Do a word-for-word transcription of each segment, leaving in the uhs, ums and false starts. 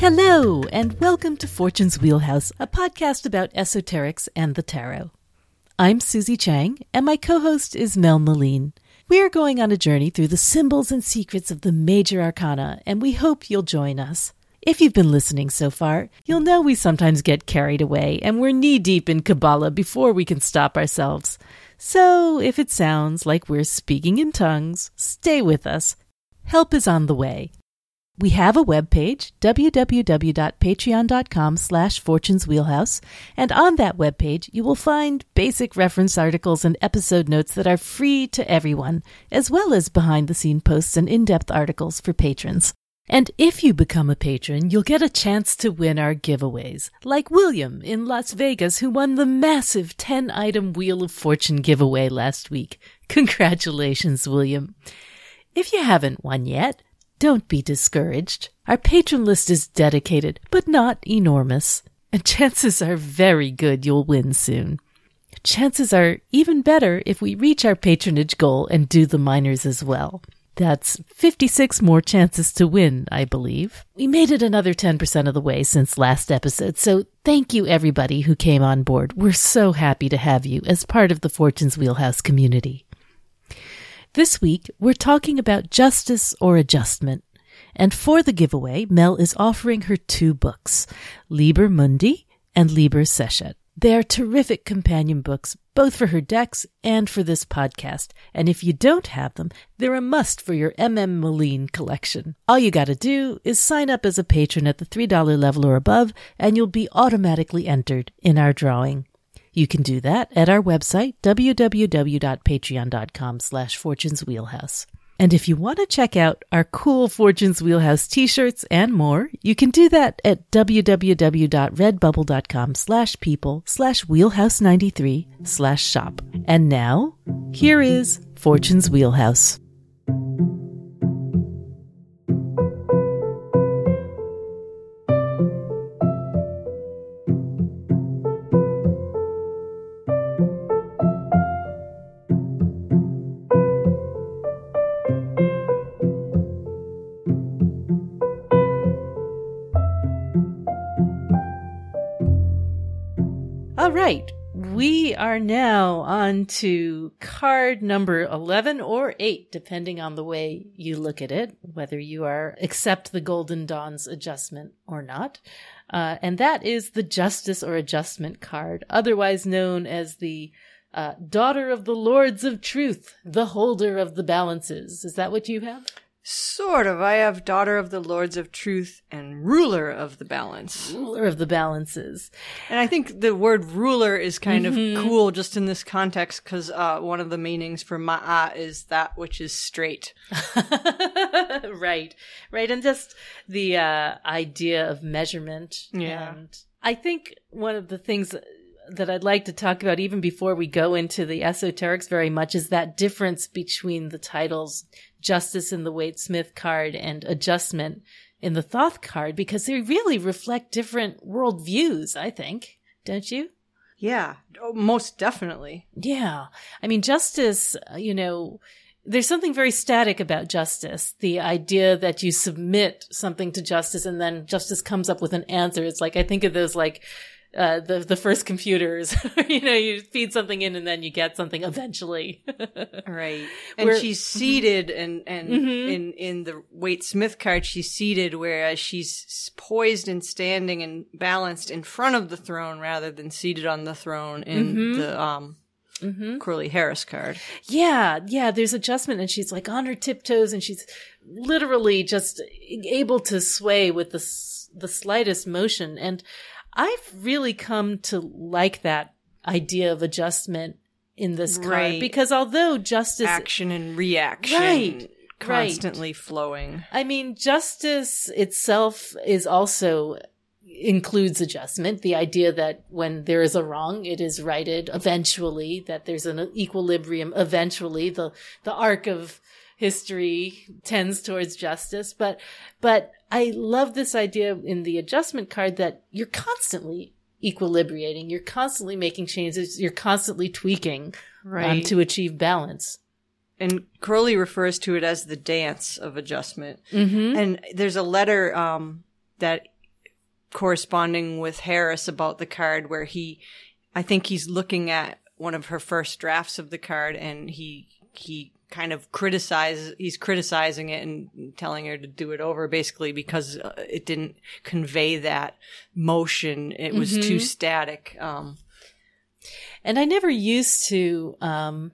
Hello, and welcome to Fortune's Wheelhouse, a podcast about esoterics and the tarot. I'm Susie Chang, and my co-host is Mel Moline. We are going on a journey through the symbols and secrets of the major arcana, and we hope you'll join us. If you've been listening so far, you'll know we sometimes get carried away, and we're knee-deep in Kabbalah before we can stop ourselves. So, if it sounds like we're speaking in tongues, stay with us. Help is on the way. We have a webpage, www.patreon.com slash fortuneswheelhouse, and on that webpage you will find basic reference articles and episode notes that are free to everyone, as well as behind-the-scene posts and in-depth articles for patrons. And if you become a patron, you'll get a chance to win our giveaways, like William in Las Vegas, who won the massive ten-item Wheel of Fortune giveaway last week. Congratulations, William. If you haven't won yet, don't be discouraged. Our patron list is dedicated, but not enormous. And chances are very good you'll win soon. Chances are even better if we reach our patronage goal and do the minors as well. That's fifty-six more chances to win, I believe. We made it another ten percent of the way since last episode, so thank you everybody who came on board. We're so happy to have you as part of the Fortune's Wheelhouse community. This week, we're talking about justice or adjustment. And for the giveaway, Mel is offering her two books, Liber Mundi and Liber Sechet. They are terrific companion books, both for her decks and for this podcast. And if you don't have them, they're a must for your M M Moline collection. All you gotta do is sign up as a patron at the three dollar level or above, and you'll be automatically entered in our drawing. You can do that at our website, www.patreon.com slash Fortune's Wheelhouse. And if you want to check out our cool Fortune's Wheelhouse t-shirts and more, you can do that at www.redbubble.com slash people slash wheelhouse 93 slash shop. And now, here is Fortune's Wheelhouse. All right, we are now on to card number eleven or eight, depending on the way you look at it, whether you are accept the Golden Dawn's adjustment or not. Uh, and that is the Justice or Adjustment card, otherwise known as the uh, Daughter of the Lords of Truth, the Holder of the Balances. Is that what you have? Sort of. I have Daughter of the Lords of Truth and Ruler of the Balance. Ruler of the Balances. And I think the word ruler is kind mm-hmm. of cool just in this context because uh, one of the meanings for Ma'at is that which is straight. Right. Right. And just the uh, idea of measurement. Yeah. And I think one of the things that I'd like to talk about even before we go into the esoterics very much is that difference between the titles Justice in the Waite Smith card and Adjustment in the Thoth card, because they really reflect different worldviews, I think. Don't you? Yeah, oh, most definitely. Yeah. I mean, justice, you know, there's something very static about justice. The idea that you submit something to justice and then justice comes up with an answer. It's like, I think of those like, Uh, the the first computers, you know, you feed something in and then you get something eventually. Right. And We're, she's seated and, and mm-hmm. in, in the Waite Smith card, she's seated, whereas she's poised and standing and balanced in front of the throne rather than seated on the throne in mm-hmm. the, um, Mm-hmm. Crowley Harris card. Yeah, yeah, there's adjustment and she's like on her tiptoes and she's literally just able to sway with the the slightest motion. And I've really come to like that idea of adjustment in this card right. because although justice... Action and reaction. Right. Constantly right. flowing. I mean, justice itself is also... includes adjustment, the idea that when there is a wrong, it is righted eventually, that there's an equilibrium eventually. The the arc of history tends towards justice. But but I love this idea in the adjustment card that you're constantly equilibrating, you're constantly making changes, you're constantly tweaking right. um, to achieve balance. And Crowley refers to it as the dance of adjustment. Mm-hmm. And there's a letter um, that corresponding with Harris about the card where he, I think he's looking at one of her first drafts of the card, and he, he kind of criticizes, he's criticizing it and telling her to do it over, basically, because it didn't convey that motion. It was mm-hmm. too static. Um, and I never used to um,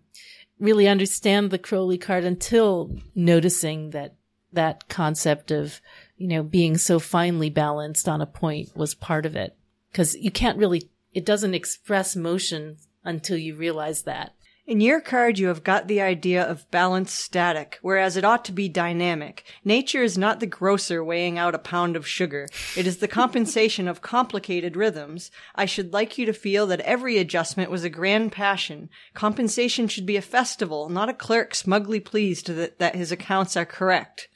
really understand the Crowley card until noticing that that concept of, you know, being so finely balanced on a point was part of it. Because you can't really, it doesn't express motion until you realize that. In your card, you have got the idea of balance static, whereas it ought to be dynamic. Nature is not the grocer weighing out a pound of sugar. It is the compensation of complicated rhythms. I should like you to feel that every adjustment was a grand passion. Compensation should be a festival, not a clerk smugly pleased that, that his accounts are correct.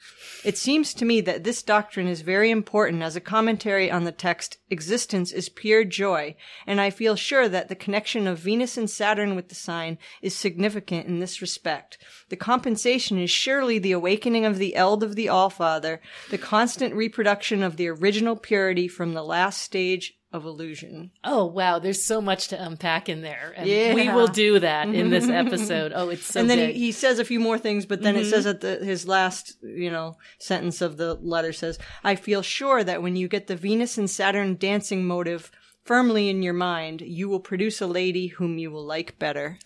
It seems to me that this doctrine is very important as a commentary on the text, existence is pure joy, and I feel sure that the connection of Venus and Saturn with the sign is significant in this respect. The compensation is surely the awakening of the eld of the Allfather, the constant reproduction of the original purity from the last stage of illusion. Oh, wow. There's so much to unpack in there. And yeah. we will do that in this episode. Oh, it's so And then he, he says a few more things, but then mm-hmm. it says at the, his last, you know, sentence of the letter says, I feel sure that when you get the Venus and Saturn dancing motive firmly in your mind, you will produce a lady whom you will like better.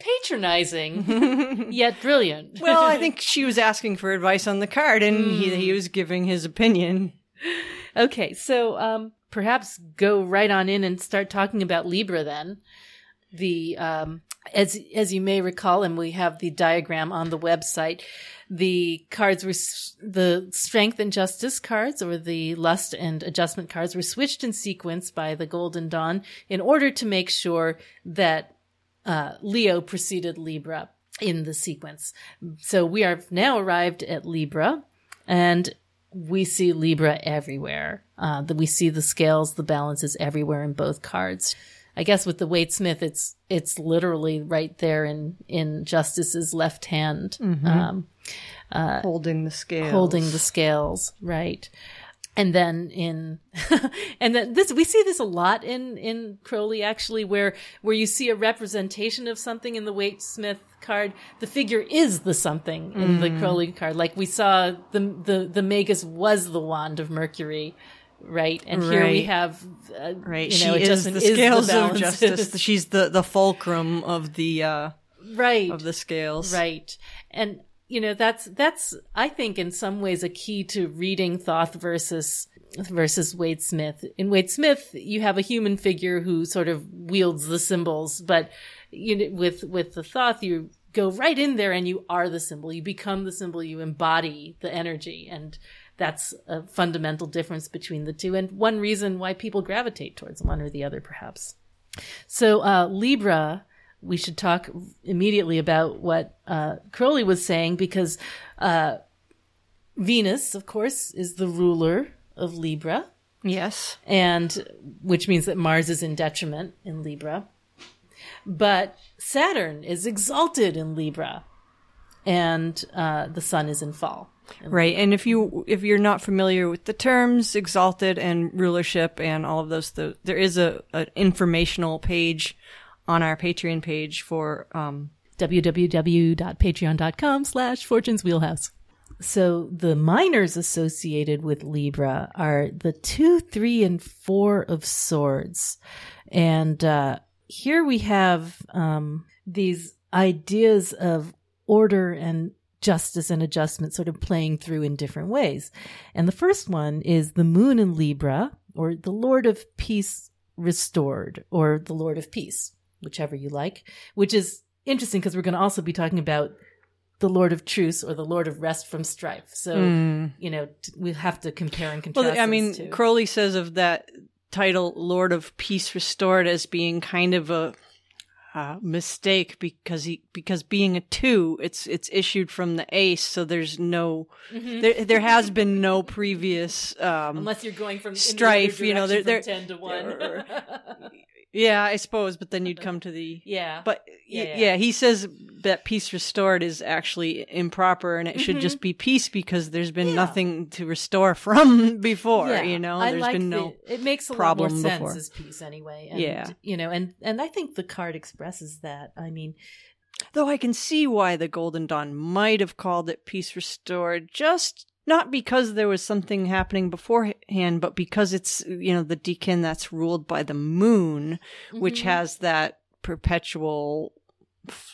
Patronizing, yet brilliant. Well, I think she was asking for advice on the card, and mm. he, he was giving his opinion. Okay, so um, perhaps go right on in and start talking about Libra then. The um, as as you may recall, and we have the diagram on the website, the cards were the strength and justice cards, or the lust and adjustment cards, were switched in sequence by the Golden Dawn in order to make sure that uh, Leo preceded Libra in the sequence. So we are now arrived at Libra, and we see Libra everywhere. Uh, the, we see the scales, the balances everywhere in both cards. I guess with the Waite Smith, it's it's literally right there in, in Justice's left hand. Mm-hmm. Um, uh, holding the scales. Holding the scales, right. And then in, and then this, we see this a lot in, in Crowley actually, where, where you see a representation of something in the Waite Smith card. The figure is the something in mm. the Crowley card. Like we saw the, the, the Magus was the wand of Mercury. Right, and right. here we have, uh, right. you know, she is the scales is the of justice. She's the, the fulcrum of the uh, right of the scales, right? And you know, that's that's I think in some ways a key to reading Thoth versus versus Waite Smith. In Waite Smith, you have a human figure who sort of wields the symbols, but you know, with with the Thoth, you go right in there and you are the symbol. You become the symbol. You embody the energy and. That's a fundamental difference between the two, and one reason why people gravitate towards one or the other, perhaps. So uh, Libra, we should talk immediately about what uh, Crowley was saying, because uh, Venus, of course, is the ruler of Libra. Yes. And which means that Mars is in detriment in Libra. But Saturn is exalted in Libra, and uh, the sun is in fall. Right, and if you if you're not familiar with the terms exalted and rulership and all of those, the, there is a an informational page on our Patreon page for um, w w w dot patreon dot com slash Fortune's Wheelhouse. So the minors associated with Libra are the two, three, and four of swords, and uh, here we have um, these ideas of order and justice and adjustment sort of playing through in different ways. And the first one is the moon in Libra, or the Lord of Peace restored, or the Lord of Peace, whichever you like, which is interesting because we're going to also be talking about the Lord of Truce or the Lord of Rest from Strife. So, mm. you know, we have to compare and contrast. Well, I mean, too. Crowley says of that title, Lord of Peace restored, as being kind of a Uh, mistake because he because being a two, it's it's issued from the ace, so there's no mm-hmm. there there has been no previous um, unless you're going from strife, you know, there there ten to one. Or, yeah, I suppose, but then you'd come to the yeah, but yeah, yeah. yeah he says that peace restored is actually improper, and it should mm-hmm. just be peace, because there's been yeah. nothing to restore from before, yeah. you know? I there's like been no the, It makes a lot more sense before. As peace anyway. And, yeah. You know, and, and I think the card expresses that. I mean... Though I can see why the Golden Dawn might have called it peace restored, just... not because there was something happening beforehand, but because it's, you know, the decan that's ruled by the moon, mm-hmm. which has that perpetual,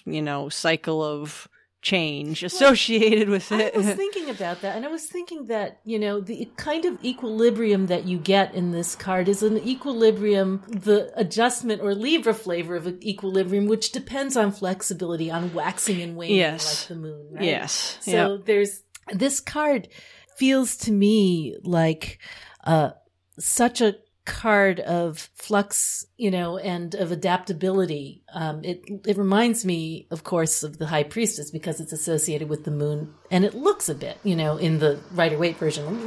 you know, cycle of change associated well, with it. I was thinking about that, and I was thinking that, you know, the kind of equilibrium that you get in this card is an equilibrium, the adjustment or Libra flavor of an equilibrium, which depends on flexibility, on waxing and waning yes. like the moon, right? Yes. So yep. there's... This card feels to me like uh, such a card of flux, you know, and of adaptability. Um, it it reminds me, of course, of the High Priestess, because it's associated with the moon, and it looks a bit, you know, in the Rider-Waite version,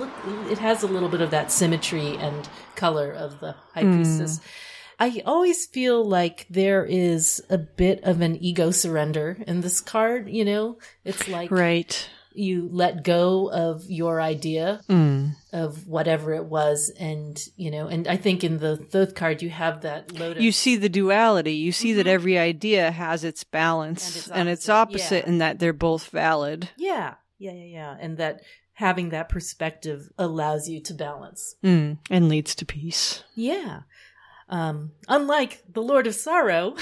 it has a little bit of that symmetry and color of the High mm. Priestess. I always feel like there is a bit of an ego surrender in this card, you know? It's like... Right. You let go of your idea mm. of whatever it was. And, you know, and I think in the third card, you have that load of... You see the duality. You see mm-hmm. that every idea has its balance and its opposite, and yeah. that they're both valid. Yeah. Yeah, yeah, yeah. And that having that perspective allows you to balance. Mm. And leads to peace. Yeah. Um, unlike the Lord of Sorrow,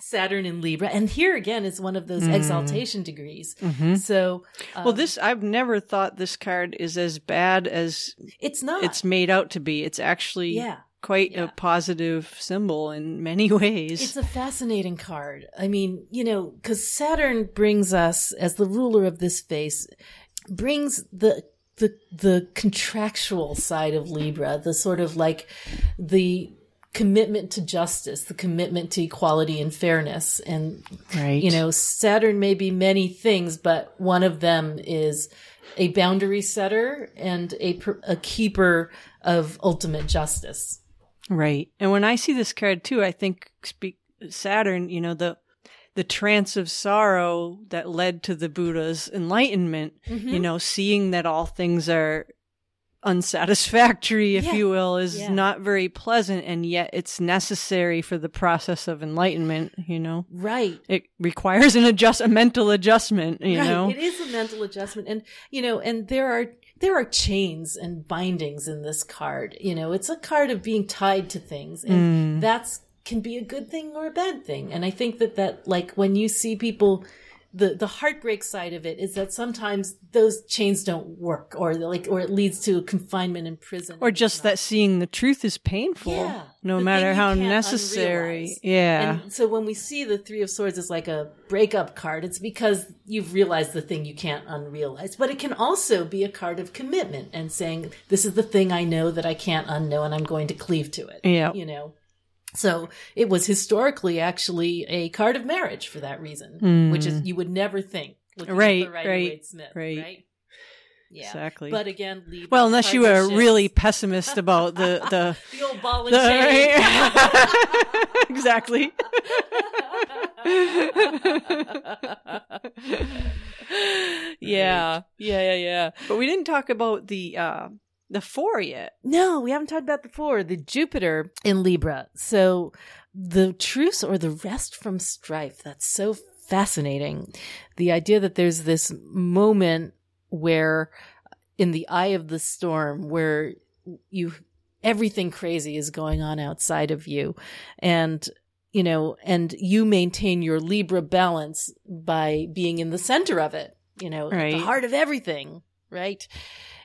Saturn in Libra. And here again is one of those mm. exaltation degrees. Mm-hmm. So, um, well, this, I've never thought this card is as bad as it's not. It's made out to be. It's actually yeah. quite yeah. a positive symbol in many ways. It's a fascinating card. I mean, you know, because Saturn brings us, as the ruler of this face, brings the The, the contractual side of Libra, the sort of like the commitment to justice, the commitment to equality and fairness. And, right. you know, Saturn may be many things, but one of them is a boundary setter and a, a keeper of ultimate justice. Right. And when I see this card too, I think speak Saturn, you know, the the trance of sorrow that led to the Buddha's enlightenment, mm-hmm. you know, seeing that all things are unsatisfactory, if yeah. you will, is yeah. not very pleasant, and yet it's necessary for the process of enlightenment, you know? Right. It requires an adjust, a mental adjustment, you right. know? It is a mental adjustment. And, you know, and there are, there are chains and bindings in this card. You know, it's a card of being tied to things, and mm. that's can be a good thing or a bad thing. And I think that that, like, when you see people, the, the heartbreak side of it is that sometimes those chains don't work, or like, or it leads to confinement in prison. Or just that seeing the truth is painful, yeah, no matter how necessary. Yeah. And so when we see the Three of Swords as like a breakup card, it's because you've realized the thing you can't unrealize. But it can also be a card of commitment and saying, this is the thing I know that I can't unknow, and I'm going to cleave to it. Yeah. You know? So it was historically actually a card of marriage for that reason, mm. which is you would never think. Right, the right, right, Smith, right, right. Yeah, exactly. But again, Libra, well, unless you are really pessimist about the the, the old ball and the, chain. Right. Exactly. yeah, yeah, yeah, yeah. But we didn't talk about the. Uh, The four yet. No, we haven't talked about the four, the Jupiter in Libra. So the truce or the rest from strife, that's so fascinating. The idea that there's this moment where in the eye of the storm where you everything crazy is going on outside of you, and you know, and you maintain your Libra balance by being in the center of it, you know, right. at the heart of everything, right?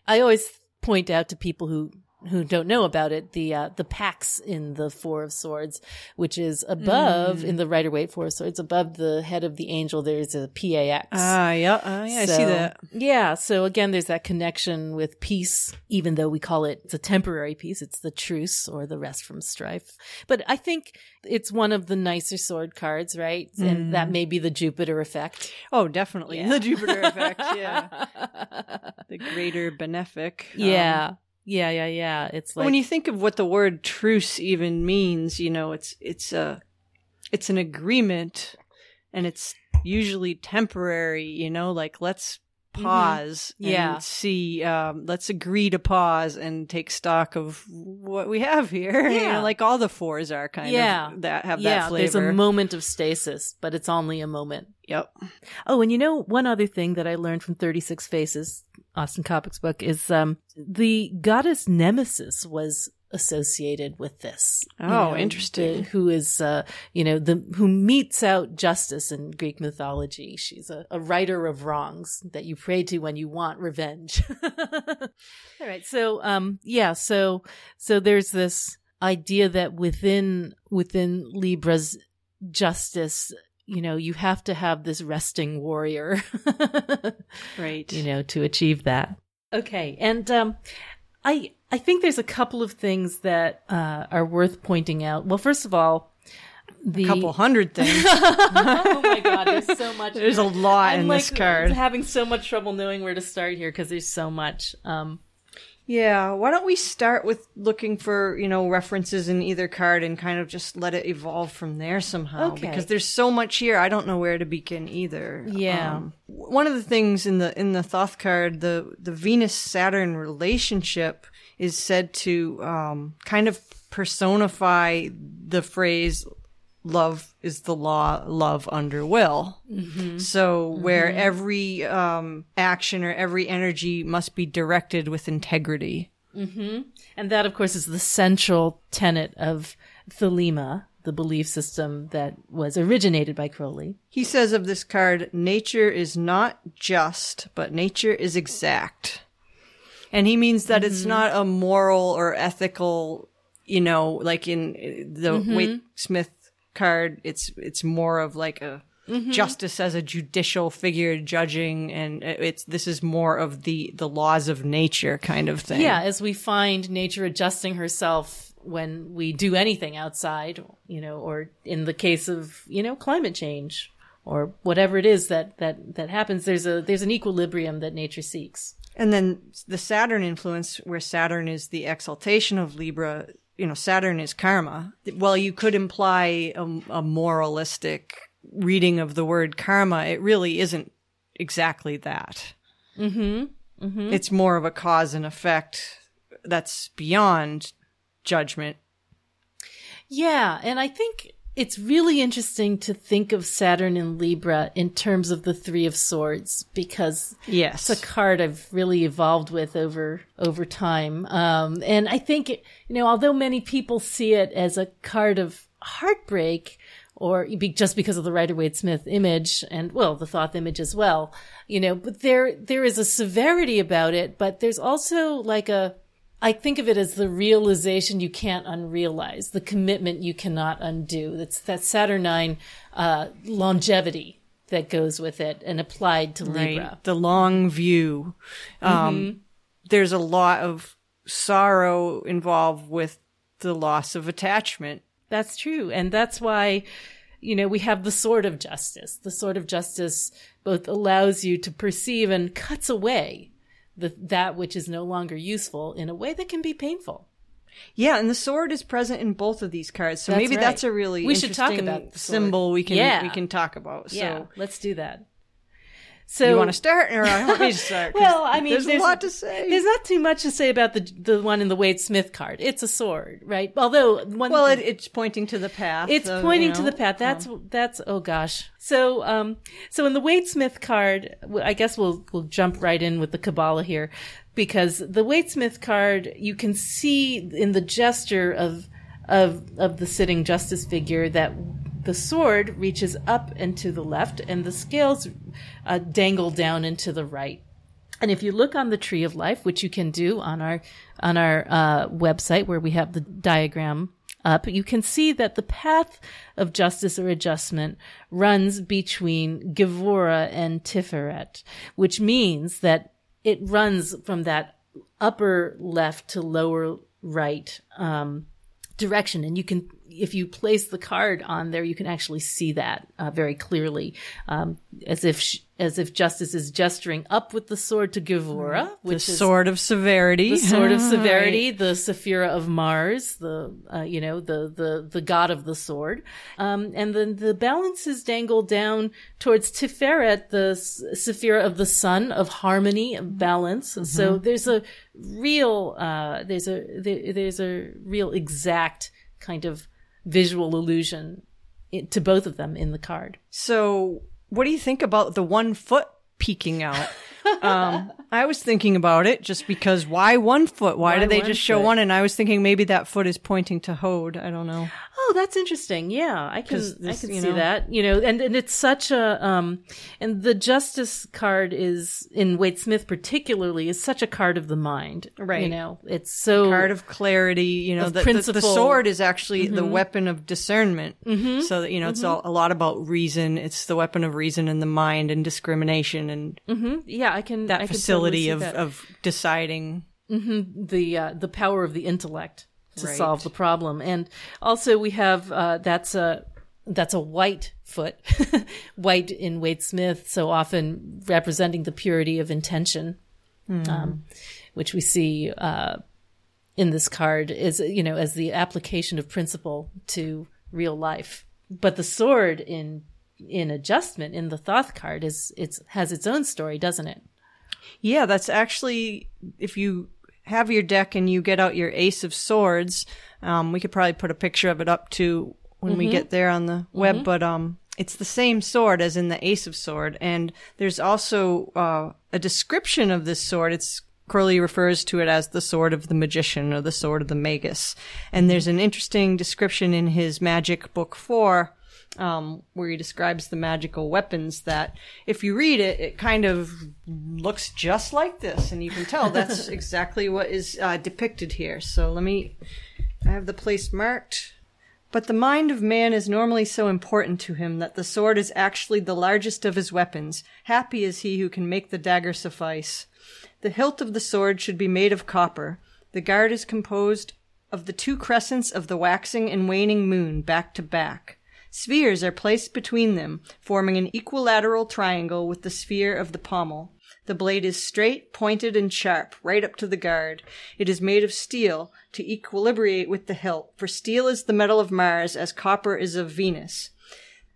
I always point out to people who who don't know about it the uh, the pax in the Four of Swords, which is above mm. in the Rider-Waite Four of Swords, above the head of the angel there's a pax. Ah, yeah, ah, yeah, so, I see that. Yeah, so again there's that connection with peace, even though we call it it's a temporary peace, it's the truce or the rest from strife. But I think it's one of the nicer sword cards, right? Mm. And that may be the Jupiter effect. Oh, definitely. Yeah. The Jupiter effect, yeah. The greater benefic. Yeah. Um, yeah, yeah, yeah. It's like when you think of what the word truce even means, you know, it's it's a it's an agreement, and it's usually temporary, you know, like let's pause mm-hmm. and yeah. see, um, let's agree to pause and take stock of what we have here. Yeah. You know, like all the fours are kind yeah. of that, have yeah, that flavor. There's a moment of stasis, but it's only a moment. Yep. Oh, and you know, one other thing that I learned from thirty-six Faces, Austin Kopic's book, is um, the goddess Nemesis was associated with this. Oh, you know, interesting. The, who is, uh, you know, the who metes out justice in Greek mythology. She's a, a righter of wrongs that you pray to when you want revenge. All right. So, um, yeah. So, so there's this idea that within within Libra's justice, you know, you have to have this resting warrior, right? You know, to achieve that. Okay, and um, I. I think there's a couple of things that uh, are worth pointing out. Well, first of all, the a couple hundred things. Oh my God, there's so much. There's a lot I'm in like this card. I'm having so much trouble knowing where to start here because there's so much. Um, yeah, why don't we start with looking for, you know, references in either card and kind of just let it evolve from there somehow. Okay. Because there's so much here, I don't know where to begin either. Yeah. Um, one of the things in the in the Thoth card, the the Venus Saturn relationship is said to um, kind of personify the phrase, love is the law, love under will. Mm-hmm. So where mm-hmm. every um, action or every energy must be directed with integrity. Mm-hmm. And that, of course, is the central tenet of Thelema, the belief system that was originated by Crowley. He says of this card, nature is not just, but nature is exact. And he means that mm-hmm. it's not a moral or ethical, you know, like in the mm-hmm. Waite Smith card, it's it's more of like a mm-hmm. justice as a judicial figure judging, and it's this is more of the, the laws of nature kind of thing. Yeah, as we find nature adjusting herself when we do anything outside, you know, or in the case of, you know, climate change or whatever it is that, that, that happens, there's a there's an equilibrium that nature seeks. And then the Saturn influence, where Saturn is the exaltation of Libra, you know, Saturn is karma. While you could imply a, a moralistic reading of the word karma, it really isn't exactly that. Mm-hmm. Mm-hmm. It's more of a cause and effect that's beyond judgment. Yeah, and I think it's really interesting to think of Saturn and Libra in terms of the Three of Swords, because yes. it's a card I've really evolved with over over time. Um, and I think, it, you know, although many people see it as a card of heartbreak, or be, just because of the Rider-Waite Smith image and, well, the Thoth image as well, you know, but there there is a severity about it, but there's also like a, I think of it as the realization you can't unrealize, the commitment you cannot undo. That's that Saturnine uh, longevity that goes with it and applied to Libra. Right. The long view. Mm-hmm. Um, there's a lot of sorrow involved with the loss of attachment. That's true. And that's why, you know, we have the sword of justice. The sword of justice both allows you to perceive and cuts away The, that which is no longer useful in a way that can be painful. Yeah, and the sword is present in both of these cards, so that's maybe right. that's a really we interesting should talk about symbol we can yeah. we can talk about. So yeah, let's do that. So you want to start, or I want me to start? Well, I mean, there's, there's a lot to say. There's not too much to say about the the one in the Waite Smith card. It's a sword, right? Although one, well, it, it's pointing to the path. It's so, pointing you know, to the path. That's um, that's oh gosh. So um, so in the Waite Smith card, I guess we'll we'll jump right in with the Kabbalah here, because the Waite Smith card, you can see in the gesture of of of the sitting justice figure that the sword reaches up and to the left, and the scales uh, dangle down and to the right. And if you look on the Tree of Life, which you can do on our on our uh, website where we have the diagram up, you can see that the path of justice or adjustment runs between Gevurah and Tiferet, which means that it runs from that upper left to lower right um, direction. And you can if you place the card on there, you can actually see that uh, very clearly, um, as if she, as if Justice is gesturing up with the sword to Gevurah, which the is sword of severity, the sword of severity, right. The Sephira of Mars, the uh, you know the the the god of the sword, um, and then the balance is dangled down towards Tiferet, the Sephira of the sun, of harmony, of balance. Mm-hmm. So there's a real uh, there's a there, there's a real exact kind of visual illusion to both of them in the card. So what do you think about the one foot peeking out? Um, I was thinking about it just because why one foot? Why, why do they just show foot? One? And I was thinking maybe that foot is pointing to Hod. I don't know. Oh, that's interesting. Yeah, I can this, I can see know? that. You know, and, and it's such a um, and the Justice card is in Waite Smith particularly is such a card of the mind, right? You know, it's so card of clarity. You know, the, the, the sword is actually mm-hmm. the weapon of discernment. Mm-hmm. So that you know, mm-hmm. it's all, a lot about reason. It's the weapon of reason and the mind and discrimination and mm-hmm. yeah, I can that I facility can totally of that. of deciding mm-hmm. the uh, the power of the intellect to right. solve the problem. And also we have, uh, that's a, that's a white foot, white in Waite Smith, so often representing the purity of intention, mm. um, which we see, uh, in this card is, you know, as the application of principle to real life. But the sword in, in adjustment in the Thoth card is, it's, has its own story, doesn't it? Yeah, that's actually, if you have your deck and you get out your Ace of Swords. Um, we could probably put a picture of it up too when mm-hmm. we get there on the mm-hmm. web, but um, it's the same sword as in the Ace of Sword. And there's also uh, a description of this sword. It's Crowley refers to it as the sword of the magician or the sword of the magus. And there's an interesting description in his Magic Book four Um, where he describes the magical weapons that if you read it, it kind of looks just like this. And you can tell that's exactly what is uh, depicted here. So let me, I have the place marked. But the mind of man is normally so important to him that the sword is actually the largest of his weapons. Happy is he who can make the dagger suffice. The hilt of the sword should be made of copper. The guard is composed of the two crescents of the waxing and waning moon back to back. Spheres are placed between them, forming an equilateral triangle with the sphere of the pommel. The blade is straight, pointed, and sharp, right up to the guard. It is made of steel, to equilibrate with the hilt, for steel is the metal of Mars, as copper is of Venus.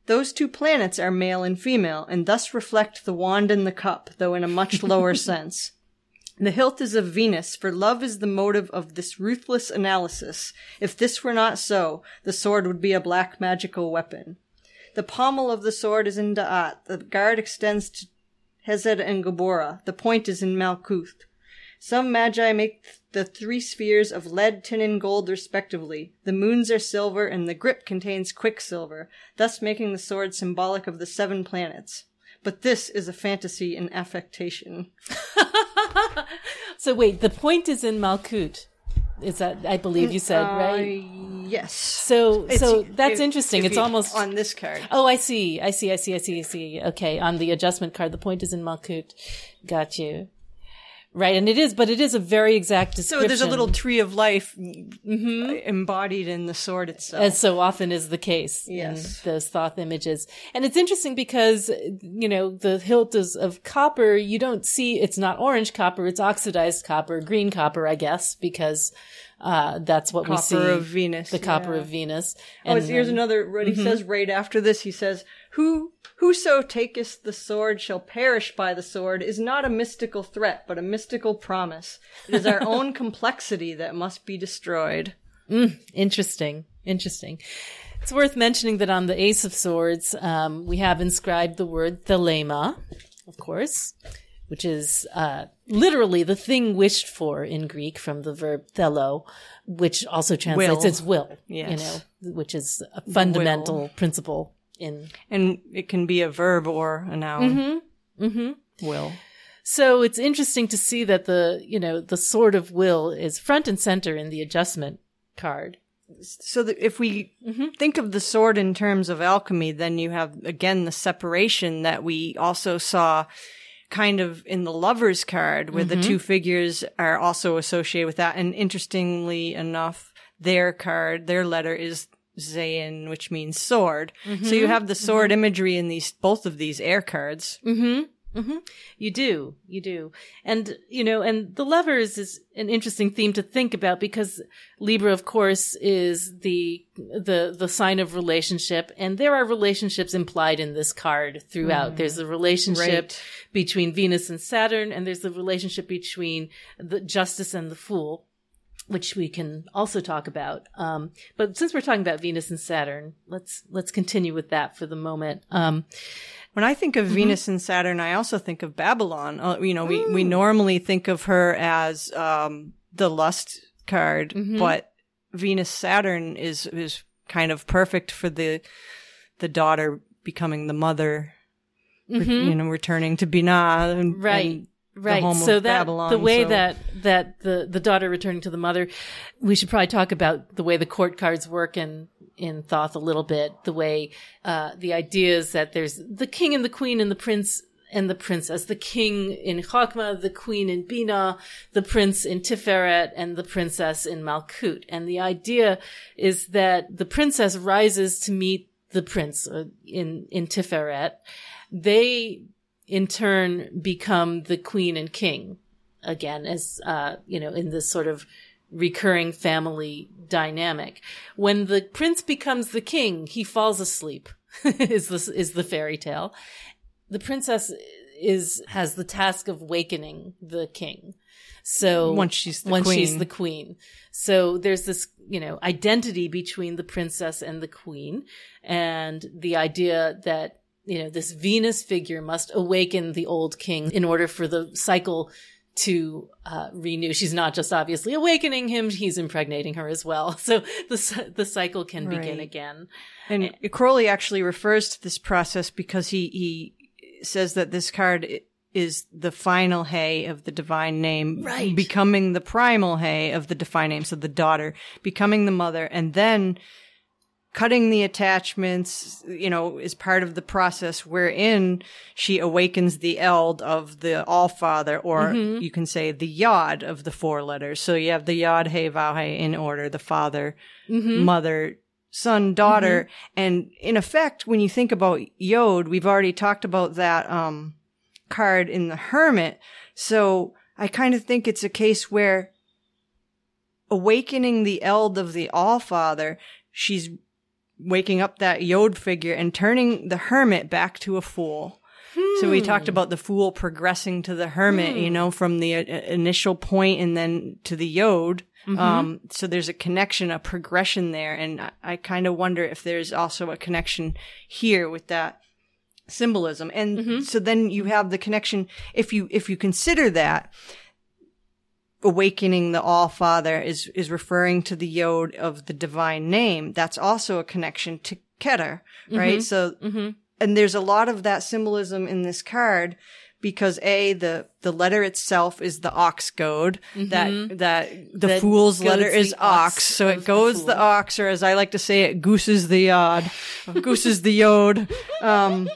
Those two planets are male and female, and thus reflect the wand and the cup, though in a much lower sense. The hilt is of Venus, for love is the motive of this ruthless analysis. If this were not so, the sword would be a black magical weapon. The pommel of the sword is in Da'at. The guard extends to Hesed and Gevurah. The point is in Malkuth. Some magi make the three spheres of lead, tin, and gold, respectively. The moons are silver, and the grip contains quicksilver, thus making the sword symbolic of the seven planets. But this is a fantasy and affectation. So wait, the point is in Malkuth. Is that, I believe you said, uh, right? Yes. So, it's, so that's if, interesting. If it's almost on this card. Oh, I see. I see. I see. I see. I see. Okay. On the adjustment card, the point is in Malkuth. Got you. Right. And it is, but it is a very exact description. So there's a little tree of life mm-hmm. embodied in the sword itself. As so often is the case yes. in those Thoth images. And it's interesting because, you know, the hilt is of copper. You don't see, it's not orange copper. It's oxidized copper, green copper, I guess, because uh that's what copper we see. Copper of Venus. The yeah. copper of Venus. And oh, here's um, another, what he mm-hmm. says right after this, he says, who... Whoso taketh the sword shall perish by the sword is not a mystical threat, but a mystical promise. It is our own complexity that must be destroyed. Mm, interesting. Interesting. It's worth mentioning that on the Ace of Swords, um, we have inscribed the word Thelema, of course, which is uh, literally the thing wished for in Greek from the verb thelo, which also translates will. as will, yes. you know, which is a fundamental will. principle. In. And it can be a verb or a noun. Mm-hmm. Mm-hmm. Will. So it's interesting to see that the, you know, the sword of will is front and center in the adjustment card. So that if we mm-hmm. think of the sword in terms of alchemy, then you have, again, the separation that we also saw kind of in the Lover's card, where mm-hmm. the two figures are also associated with that. And interestingly enough, their card, their letter is Zayin, which means sword. Mm-hmm. So you have the sword mm-hmm. imagery in these both of these air cards. Mm-hmm. Mm-hmm. You do. You do. And, you know, and the Lovers is an interesting theme to think about because Libra, of course, is the the the sign of relationship. And there are relationships implied in this card throughout. Mm. There's the relationship right. between Venus and Saturn, and there's the relationship between the Justice and the Fool, which we can also talk about. Um, but since we're talking about Venus and Saturn, let's let's continue with that for the moment. Um, when I think of mm-hmm. Venus and Saturn, I also think of Babylon. Uh, you know, we, we normally think of her as um, the lust card, mm-hmm. but Venus Saturn is is kind of perfect for the the daughter becoming the mother, mm-hmm. re- you know, returning to Binah and, right. and Right. So that Babylon, the way so. that that the, the daughter returning to the mother, we should probably talk about the way the court cards work in, in Thoth a little bit. The way uh, the idea is that there's the king and the queen and the prince and the princess, the king in Chokmah, the queen in Binah, the prince in Tiferet, and the princess in Malkuth. And the idea is that the princess rises to meet the prince in, in Tiferet. They in turn become the queen and king again, as, uh, you know, in this sort of recurring family dynamic. When the prince becomes the king, he falls asleep is this, is the fairy tale. The princess is, has the task of wakening the king. So once she's the once queen. she's the queen. So there's this, you know, identity between the princess and the queen, and the idea that, you know, this Venus figure must awaken the old king in order for the cycle to uh, renew. She's not just obviously awakening him, he's impregnating her as well. So the the cycle can right. begin again. And Crowley actually refers to this process because he, he says that this card is the final hay of the divine name, right. becoming the primal hay of the divine name. So the daughter becoming the mother, and then cutting the attachments, you know, is part of the process wherein she awakens the eld of the All-Father, or mm-hmm. you can say the Yod of the four letters. So you have the Yod, He, Vav, He in order, the father, mm-hmm. mother, son, daughter. Mm-hmm. And in effect, when you think about Yod, we've already talked about that um, card in the Hermit. So I kind of think it's a case where awakening the eld of the All-Father, she's waking up that Yod figure and turning the Hermit back to a fool. Hmm. So we talked about the fool progressing to the Hermit, hmm. you know, from the uh, initial point and then to the Yod. Mm-hmm. Um, so there's a connection, a progression there. And I, I kind of wonder if there's also a connection here with that symbolism. And mm-hmm. so then you have the connection. If you, if you consider that, awakening the All-Father is, is referring to the Yod of the divine name. That's also a connection to Keter, right? Mm-hmm. So, mm-hmm. and there's a lot of that symbolism in this card because A, the, the letter itself is the ox goad. Mm-hmm. That, that the that fool's letter is ox. ox so it goes the, the ox, or as I like to say, it gooses the Yod, gooses the Yod. Um,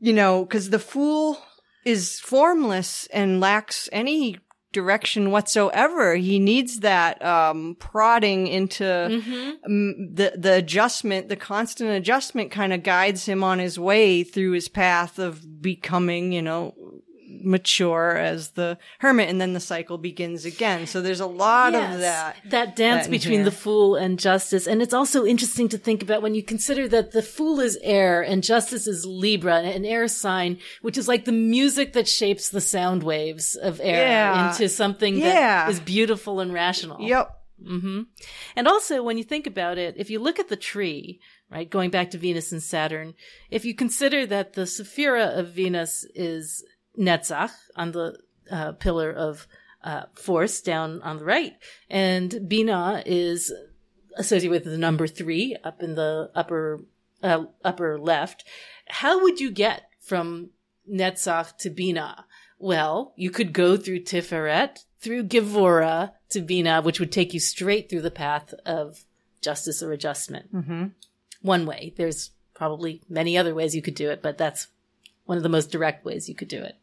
you know, cause the fool is formless and lacks any direction whatsoever. He needs that um prodding into mm-hmm. m- the the adjustment, the constant adjustment kind of guides him on his way through his path of becoming, you know, mature as the Hermit, and then the cycle begins again. So there's a lot yes, of that that dance that between here. The fool and Justice. And it's also interesting to think about when you consider that the fool is air and Justice is Libra, an air sign, which is like the music that shapes the sound waves of air yeah. into something that yeah. is beautiful and rational. Yep. Mm-hmm. And also, when you think about it, if you look at the tree, right, going back to Venus and Saturn, if you consider that the Sephira of Venus is Netzach on the uh, pillar of uh, force down on the right, and Binah is associated with the number three up in the upper uh, upper left. How would you get from Netzach to Binah? Well, you could go through Tiferet, through Gevurah to Binah, which would take you straight through the path of Justice or adjustment. Mm-hmm. One way. There's probably many other ways you could do it, but that's one of the most direct ways you could do it.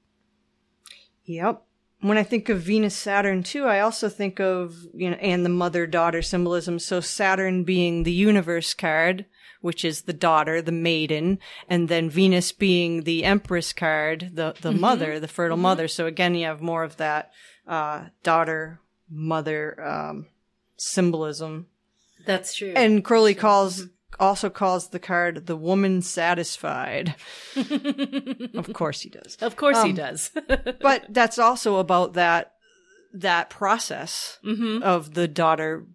Yep. when I think of Venus, Saturn, too, I also think of, you know, and the mother-daughter symbolism. So Saturn being the universe card, which is the daughter, the maiden, and then Venus being the empress card, the, the mm-hmm. mother, the fertile mm-hmm. mother. So again, you have more of that uh, daughter, mother um, symbolism. That's true. And Crowley calls... also calls the card the woman satisfied. Of course he does. Of course um, he does. But that's also about that that process mm-hmm. of the daughter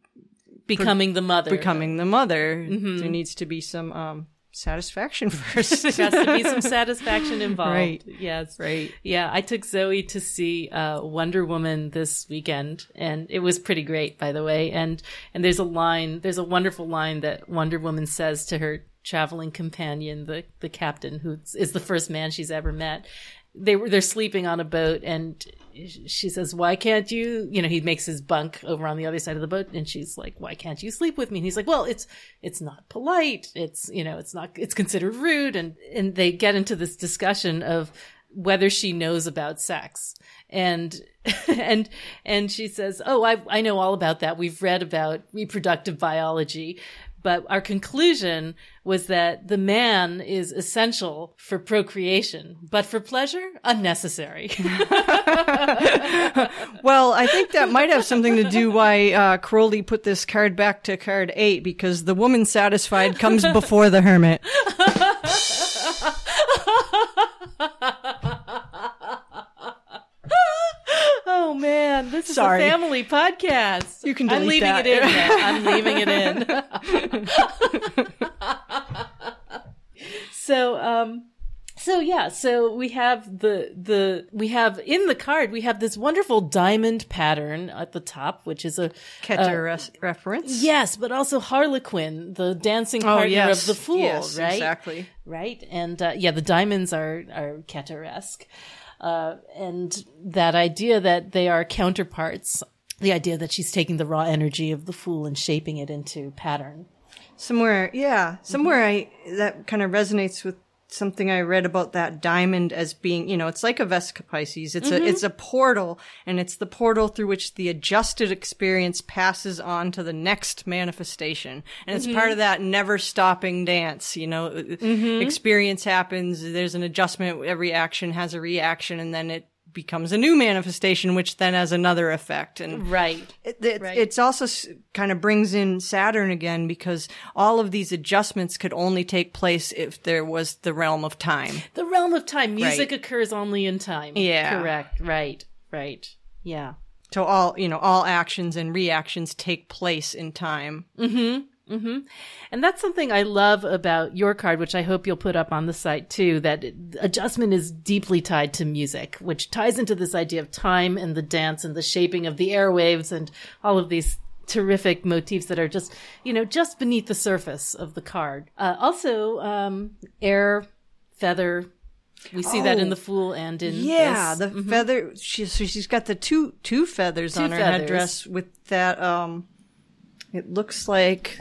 becoming pre- the mother. Becoming the mother. Mm-hmm. There needs to be some um, satisfaction first. There has to be some satisfaction involved. Right. Yes. Right. Yeah. I took Zoe to see uh, Wonder Woman this weekend, and it was pretty great, by the way. And and there's a line, there's a wonderful line that Wonder Woman says to her traveling companion, the the captain, who is the first man she's ever met. They were they're sleeping on a boat, and she says, "Why can't you?" You know, he makes his bunk over on the other side of the boat, and she's like, "Why can't you sleep with me?" And he's like, "Well, it's it's not polite. It's you know, it's not it's considered rude." And and they get into this discussion of whether she knows about sex, and and and she says, "Oh, I I know all about that. We've read about reproductive biology." But our conclusion was that the man is essential for procreation, but for pleasure, unnecessary. Well, I think that might have something to do why uh, Crowley put this card back to card eight, because the woman satisfied comes before the hermit. Oh, man, this is Sorry. a family podcast. You can delete I'm leaving that. it in. I'm leaving it in. so, um, so yeah, so we have the, the, we have in the card, we have this wonderful diamond pattern at the top, which is a Keter uh, re- reference. Yes, but also Harlequin, the dancing partner oh, yes. of the fool, yes, right? Exactly. Right. And, uh, yeah, the diamonds are, are Keter-esque. Uh, and that idea that they are counterparts, the idea that she's taking the raw energy of the fool and shaping it into pattern. Somewhere, yeah, somewhere mm-hmm. I that kind of resonates with something I read about that diamond as being, you know, it's like a Vesica Pisces. It's mm-hmm. a it's a portal, and it's the portal through which the adjusted experience passes on to the next manifestation. And mm-hmm. it's part of that never stopping dance, you know, mm-hmm. experience happens. There's an adjustment. Every action has a reaction, and then it becomes a new manifestation, which then has another effect. And right. It, it, right. It's also s- kind of brings in Saturn again, because all of these adjustments could only take place if there was the realm of time. The realm of time. Music right. occurs only in time. Yeah. Correct. Right. Right. Yeah. So all, you know, all actions and reactions take place in time. Mm-hmm. Mm-hmm. And that's something I love about your card, which I hope you'll put up on the site too, that adjustment is deeply tied to music, which ties into this idea of time and the dance and the shaping of the airwaves and all of these terrific motifs that are just, you know, just beneath the surface of the card. Uh, also, um, air, feather, we see oh, that in the fool and in yeah, this. the mm-hmm. feather. She, so she's got the two, two feathers two on her feathers. headdress with that, um, it looks like,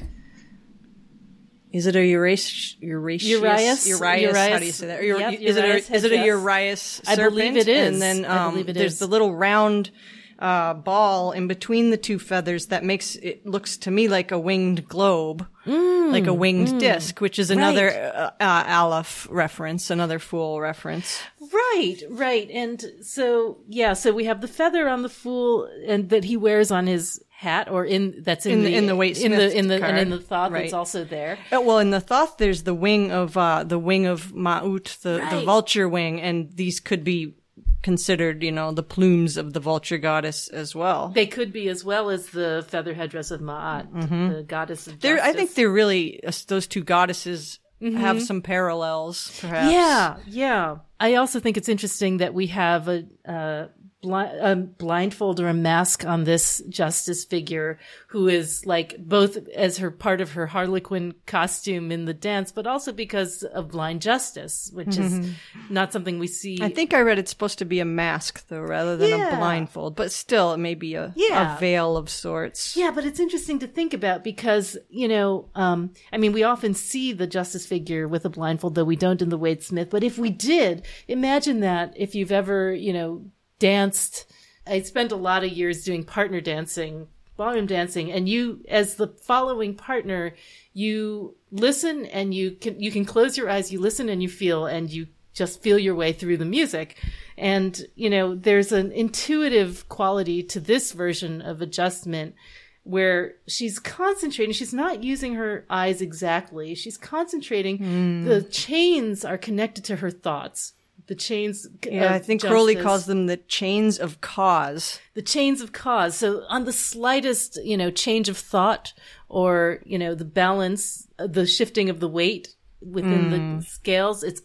is it a Uraeus? Uraeus? Uraeus. Uraeus. How do you say that? Ura- yep, is, it a, is it a Uraeus serpent? I believe it is. And then um, it there's is. the little round uh, ball in between the two feathers that makes it looks to me like a winged globe, mm, like a winged mm. disc, which is another right. uh, uh, Aleph reference, another fool reference. Right, right. And so, yeah, so we have the feather on the fool and that he wears on his hat, or in that's in, in the in the Waite Smith in the in the card. And in the Thoth right. it's also there. Well, in the Thoth, there's the wing of uh, the wing of Ma'at, the, right. the vulture wing, and these could be considered, you know, the plumes of the vulture goddess as well. They could be, as well as the feather headdress of Ma'at, mm-hmm. the goddess of justice. I think they're really those two goddesses. Mm-hmm. Have some parallels, perhaps. Yeah, yeah. I also think it's interesting that we have a, uh, bli- a blindfold or a mask on this justice figure, who is like both as her part of her Harlequin costume in the dance, but also because of blind justice, which mm-hmm. is not something we see. I think I read it's supposed to be a mask, though, rather than yeah. a blindfold, but still it may be a, yeah. a veil of sorts. Yeah, but it's interesting to think about because, you know, um, I mean, we often see the justice figure with a blindfold, though we don't in the Waite Smith, but if we did, imagine that if you've ever, you know, danced I spent a lot of years doing partner dancing, ballroom dancing, and you, as the following partner, you listen and you can, you can close your eyes, you listen and you feel, and you just feel your way through the music. And, you know, there's an intuitive quality to this version of adjustment where she's concentrating. She's not using her eyes exactly. She's concentrating. Mm. The chains are connected to her thoughts. The chains. Yeah, I think justice. Crowley calls them the chains of cause. The chains of cause. So on the slightest, you know, change of thought or, you know, the balance, the shifting of the weight within mm. the scales, it's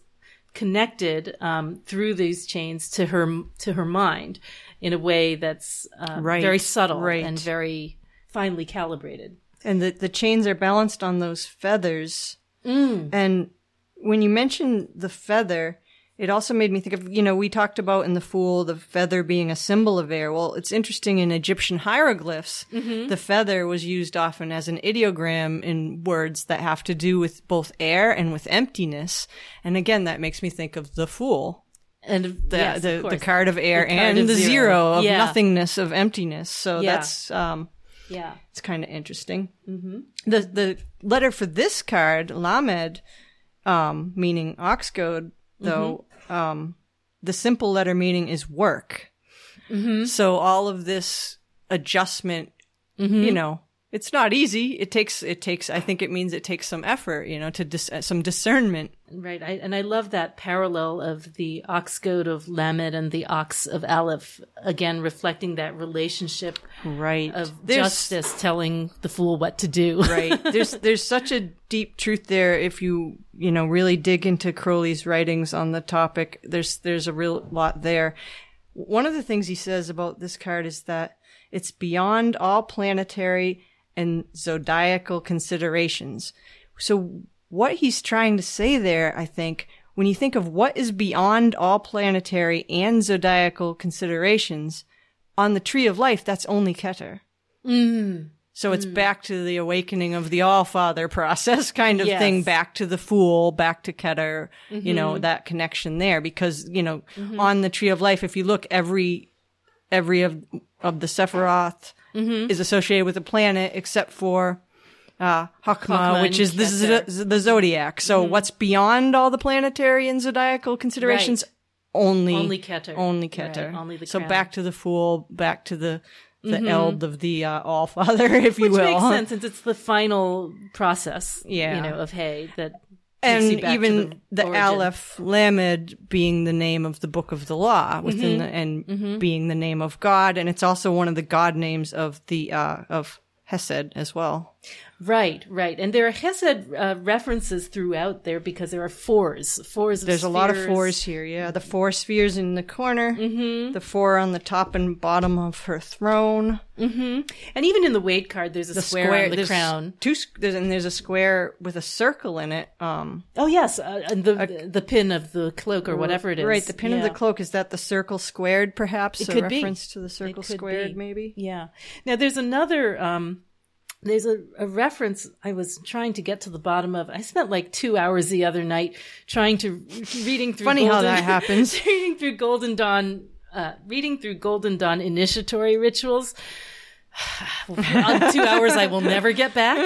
connected um, through these chains to her to her mind in a way that's uh, right. very subtle right. and very finely calibrated. And the, the chains are balanced on those feathers. Mm. And when you mention the feather, it also made me think of, you know, we talked about in The Fool, the feather being a symbol of air. Well, it's interesting in Egyptian hieroglyphs, mm-hmm. the feather was used often as an ideogram in words that have to do with both air and with emptiness. And again, that makes me think of The Fool. And the yes, the, the card of air the and of the zero, zero of yeah. nothingness, of emptiness. So yeah. that's, um, yeah, it's kind of interesting. Mm-hmm. The, the letter for this card, Lamed, um, meaning ox goad, though, mm-hmm. um, the simple letter meaning is work. Mm-hmm. So all of this adjustment, mm-hmm. you know, it's not easy. It takes, it takes, I think it means it takes some effort, you know, to dis- some discernment. Right. I, and I love that parallel of the ox goad of Lamed and the ox of Aleph, again, reflecting that relationship right. of there's, justice telling the fool what to do. Right. There's, there's such a deep truth there. If you, you know, really dig into Crowley's writings on the topic, there's, there's a real lot there. One of the things he says about this card is that it's beyond all planetary and zodiacal considerations. So what he's trying to say there, I think, when you think of what is beyond all planetary and zodiacal considerations, on the Tree of Life, that's only Keter. Mm. So it's mm. back to the awakening of the All-Father process kind of yes. thing, back to the Fool, back to Keter, mm-hmm. you know, that connection there. Because, you know, mm-hmm. on the Tree of Life, if you look, every every of, of the Sephiroth mm-hmm. is associated with a planet except for uh, Chokmah, which is this is the zodiac. So mm-hmm. what's beyond all the planetary and zodiacal considerations? Right. Only, only Keter. Only Keter. Right. Only the so crown. Back to the Fool, back to the, the mm-hmm. eld of the uh, All-Father, if you which will. Which makes sense since it's the final process yeah. you know, of Hay that... And even the, the Aleph Lamed being the name of the Book of the Law within mm-hmm. the, and mm-hmm. being the name of God, and it's also one of the God names of the uh, of Hesed as well. Right, right, and there are Hesed uh, references throughout there because there are fours, fours. Of There's spheres. A lot of fours here. Yeah, the four spheres in the corner, mm-hmm. the four on the top and bottom of her throne, mm-hmm. and even in the Waite card, there's a the square, square on the crown. Two, there's, and there's a square with a circle in it. Um, oh yes, uh, and the a, the pin of the cloak or whatever it is. Right, the pin yeah. of the cloak is that the circle squared, perhaps it a could reference be. To the circle squared, be. Maybe. Yeah. Now there's another. Um, There's a, a reference I was trying to get to the bottom of. I spent like two hours the other night trying to reading through. Funny Golden, how that happens. reading through Golden Dawn, uh, reading through Golden Dawn initiatory rituals. Two hours I will never get back.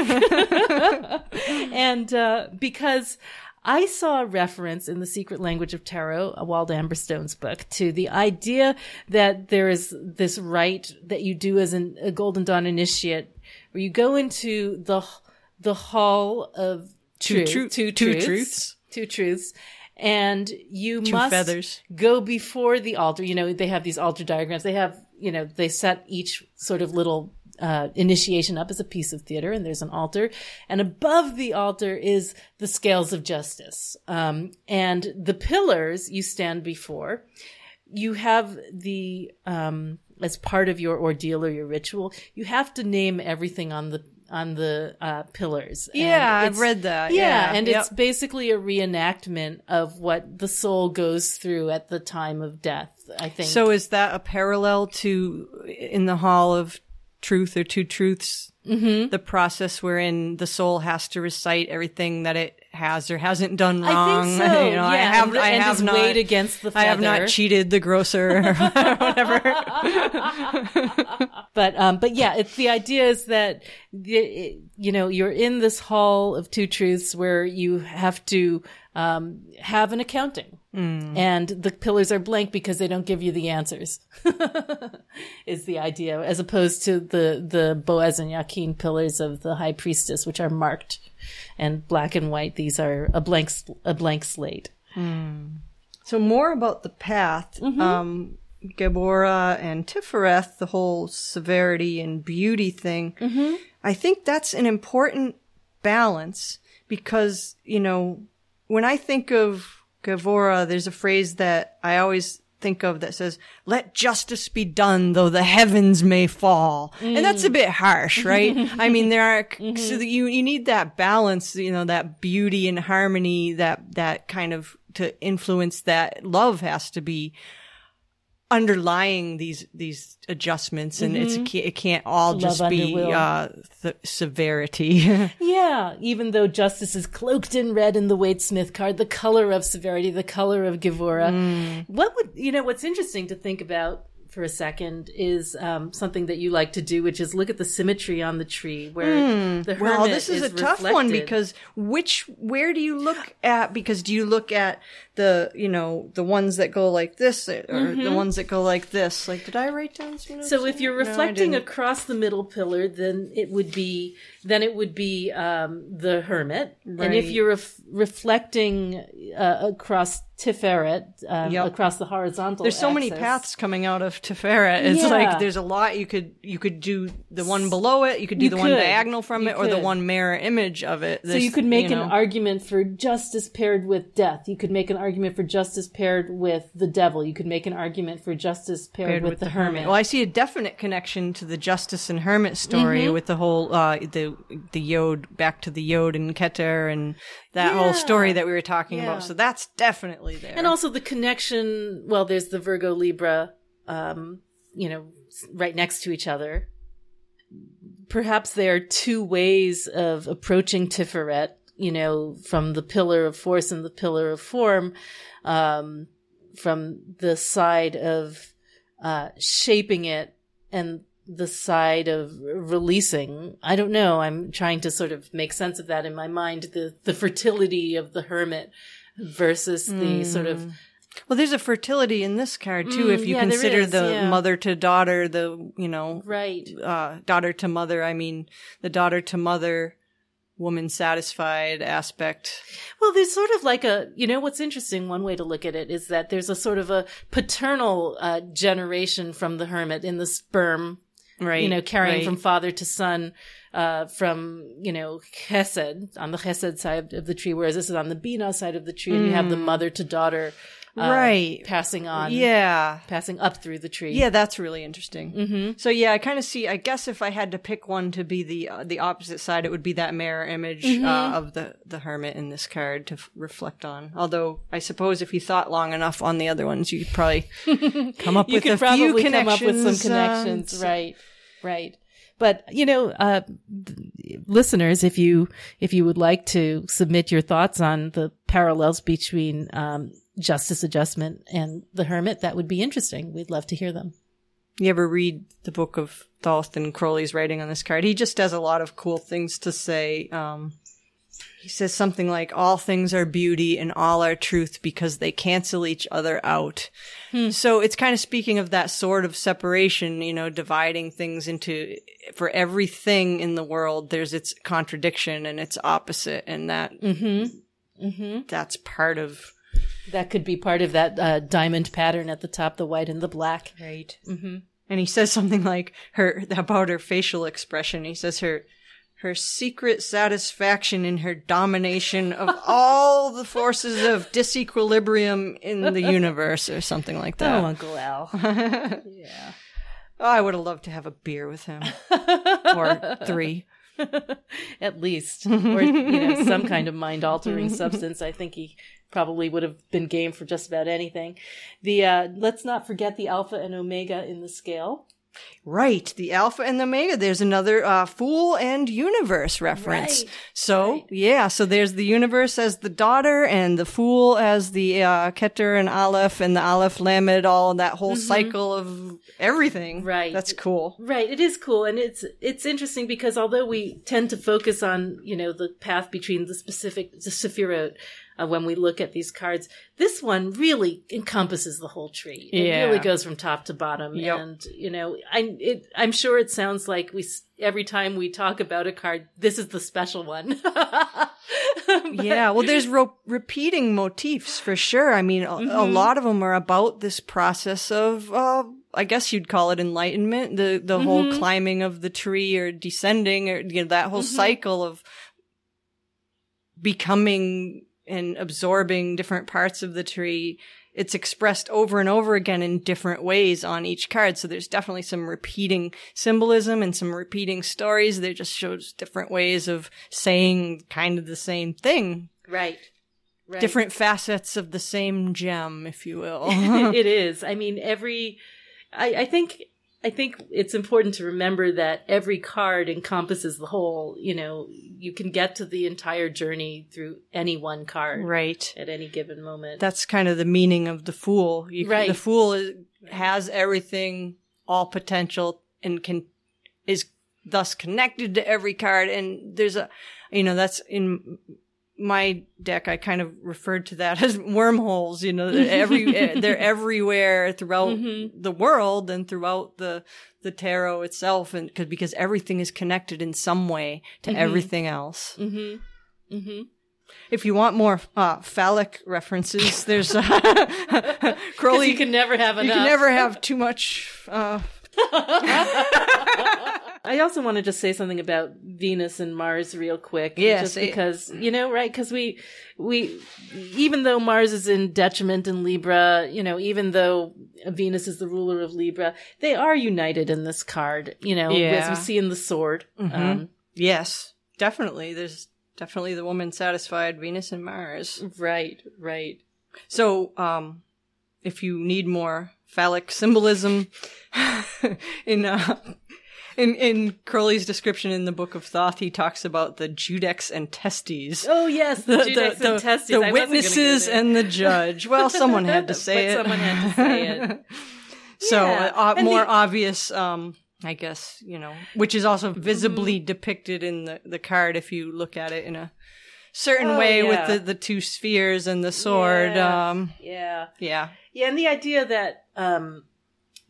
and uh, because I saw a reference in The Secret Language of Tarot, Wald Amberstone's book, to the idea that there is this rite that you do as an, a Golden Dawn initiate, where you go into the the hall of two, truth, two, two truths, truths, two truths, and you two must feathers. Go before the altar. You know, they have these altar diagrams. They have, you know, they set each sort of little uh, initiation up as a piece of theater, and there's an altar. And above the altar is the scales of justice. Um, and the pillars you stand before. You have the... Um, as part of your ordeal or your ritual, you have to name everything on the on the uh, pillars. Yeah, I've read that. Yeah, yeah. and yep. it's basically a reenactment of what the soul goes through at the time of death, I think. So is that a parallel to in the Hall of Truth or Two Truths, mm-hmm. the process wherein the soul has to recite everything that it has or hasn't done wrong. I think so. You know, yeah. I have, and the, I have and not weighed against the feather. I have not cheated the grocer or whatever. But um, but yeah, it's the idea is that the, you know, you're in this hall of two truths where you have to um have an accounting. Mm. And the pillars are blank because they don't give you the answers, is the idea, as opposed to the, the Boaz and Yakin pillars of the high priestess, which are marked and black and white. These are a blank, a blank slate. Mm. So more about the path, mm-hmm. um, Gevurah and Tiferet, the whole severity and beauty thing. Mm-hmm. I think that's an important balance because, you know, when I think of Gevurah, there's a phrase that I always think of that says, let justice be done though the heavens may fall. Mm. And that's a bit harsh, right? I mean, there are, mm-hmm. so that you, you need that balance, you know, that beauty and harmony, that, that kind of to influence that love has to be underlying these, these adjustments. And mm-hmm. it's, it can't all love just be, uh, th- severity. Yeah. Even though justice is cloaked in red in the Waite Smith card, the color of severity, the color of Gevurah. Mm. What would, you know, what's interesting to think about for a second is, um, something that you like to do, which is look at the symmetry on the tree where mm. the hermit is reflected. Well, this is, is a tough reflected. one because which, where do you look at? Because do you look at the, you know, the ones that go like this or mm-hmm. the ones that go like this? Like, did I write down some? So if you're reflecting no, across the middle pillar, then it would be, then it would be, um, the hermit. Right. And if you're ref- reflecting, uh, across Tiferet, um, yep. across the horizontal There's so axis. many paths coming out of Tiferet. It's yeah. like there's a lot. You could you could do the one below it. You could do you the could. one diagonal from you it could. or the one mirror image of it. This, so you could make you know. an argument for justice paired with death. You could make an argument for justice paired with the devil. You could make an argument for justice paired, paired with, with the, the hermit. hermit. Well, I see a definite connection to the justice and hermit story mm-hmm. with the whole, uh, the the Yod, back to the Yod and Keter and that yeah. whole story that we were talking yeah. about. So that's definitely there. And also the connection, well, there's the Virgo Libra, um, you know, right next to each other. Perhaps there are two ways of approaching Tiferet, you know, from the pillar of force and the pillar of form, um, from the side of uh, shaping it and the side of releasing. I don't know. I'm trying to sort of make sense of that in my mind, the, the fertility of the hermit versus the mm. sort of... Well, there's a fertility in this card, too, mm, if you yeah, consider is, the yeah. mother to daughter, the, you know... Right. Uh, daughter to mother, I mean, the daughter to mother, woman satisfied aspect. Well, there's sort of like a... You know, what's interesting, one way to look at it is that there's a sort of a paternal uh, generation from the hermit in the sperm, right? You know, carrying right. from father to son... Uh, from, you know, Hesed, on the Hesed side of the tree, whereas this is on the Binah side of the tree, and mm. you have the mother to daughter, uh, right. passing on, yeah, passing up through the tree. Yeah, that's really interesting. Mm-hmm. So yeah, I kind of see, I guess if I had to pick one to be the, uh, the opposite side, it would be that mirror image mm-hmm. uh, of the, the hermit in this card to f- reflect on. Although I suppose if you thought long enough on the other ones, you could probably come up you with could a probably few connections. Come up with some connections, um, right, right. But, you know, uh, listeners, if you, if you would like to submit your thoughts on the parallels between, um, justice adjustment and the hermit, that would be interesting. We'd love to hear them. You ever read the book of Thoth and Crowley's writing on this card? He just has a lot of cool things to say. Um, he says something like, all things are beauty and all are truth because they cancel each other out. Hmm. So it's kind of speaking of that sort of separation, you know, dividing things into, for everything in the world, there's its contradiction and its opposite. And that, mm-hmm. Mm-hmm. that's part of. That could be part of that uh, diamond pattern at the top, the white and the black. Right. Mm-hmm. And he says something like her, about her facial expression. He says her, her secret satisfaction in her domination of all the forces of disequilibrium in the universe or something like that. Oh, Uncle Al. Yeah. Oh, I would have loved to have a beer with him. Or three. At least. Or, you know, some kind of mind-altering substance. I think he probably would have been game for just about anything. The uh, let's not forget the alpha and omega in the scale. Right. The Alpha and the Omega. There's another uh, Fool and Universe reference. Right. So, right. yeah. So there's the Universe as the daughter and the Fool as the uh, Keter and Aleph and the Aleph, Lamed, all that whole mm-hmm. cycle of everything. Right. That's cool. Right. It is cool. And it's it's interesting because although we tend to focus on, you know, the path between the specific, the Sefirot, Uh, when we look at these cards, this one really encompasses the whole tree. It yeah. really goes from top to bottom. Yep. And, you know, I, it, I'm sure it sounds like we every time we talk about a card, this is the special one. But, yeah, well, there's ro- repeating motifs for sure. I mean, a, mm-hmm. a lot of them are about this process of, uh, I guess you'd call it enlightenment, the, the mm-hmm. whole climbing of the tree or descending or, you know, that whole mm-hmm. cycle of becoming and absorbing different parts of the tree. It's expressed over and over again in different ways on each card. So there's definitely some repeating symbolism and some repeating stories. They just shows different ways of saying kind of the same thing. Right. Right. Different facets of the same gem, if you will. It is. I mean, every, I, I think, I think it's important to remember that every card encompasses the whole, you know, you can get to the entire journey through any one card. Right. At any given moment. That's kind of the meaning of the Fool. You right. Can, the Fool is, has everything, all potential, and can, is thus connected to every card. And there's a, you know, that's in my deck, I kind of referred to that as wormholes. You know, they're, every, they're everywhere throughout mm-hmm. the world and throughout the the tarot itself, and cause, because everything is connected in some way to mm-hmm. everything else. Mm-hmm. Mm-hmm. If you want more uh, phallic references, there's uh, Crowley. You can never have enough. You can never have too much. Uh, I also want to just say something about Venus and Mars real quick. Yes. Just because, you know, right, because we, we, even though Mars is in detriment in Libra, you know, even though Venus is the ruler of Libra, they are united in this card, you know, yeah. as we see in the sword. Mm-hmm. Um, yes, definitely. There's definitely the woman satisfied, Venus and Mars. Right, right. So, um, if you need more phallic symbolism in, uh, In in Crowley's description in the Book of Thoth, he talks about the Judex and Testes. Oh, yes, the, the Judex the, and the, Testes. The I witnesses and the judge. Well, someone had to say it. Someone had to say it. So yeah. uh, more the- obvious, um, I guess, you know, which is also visibly mm-hmm. depicted in the, the card if you look at it in a certain oh, way yeah. with the, the two spheres and the sword. Yeah. Um, yeah. Yeah. Yeah, and the idea that um,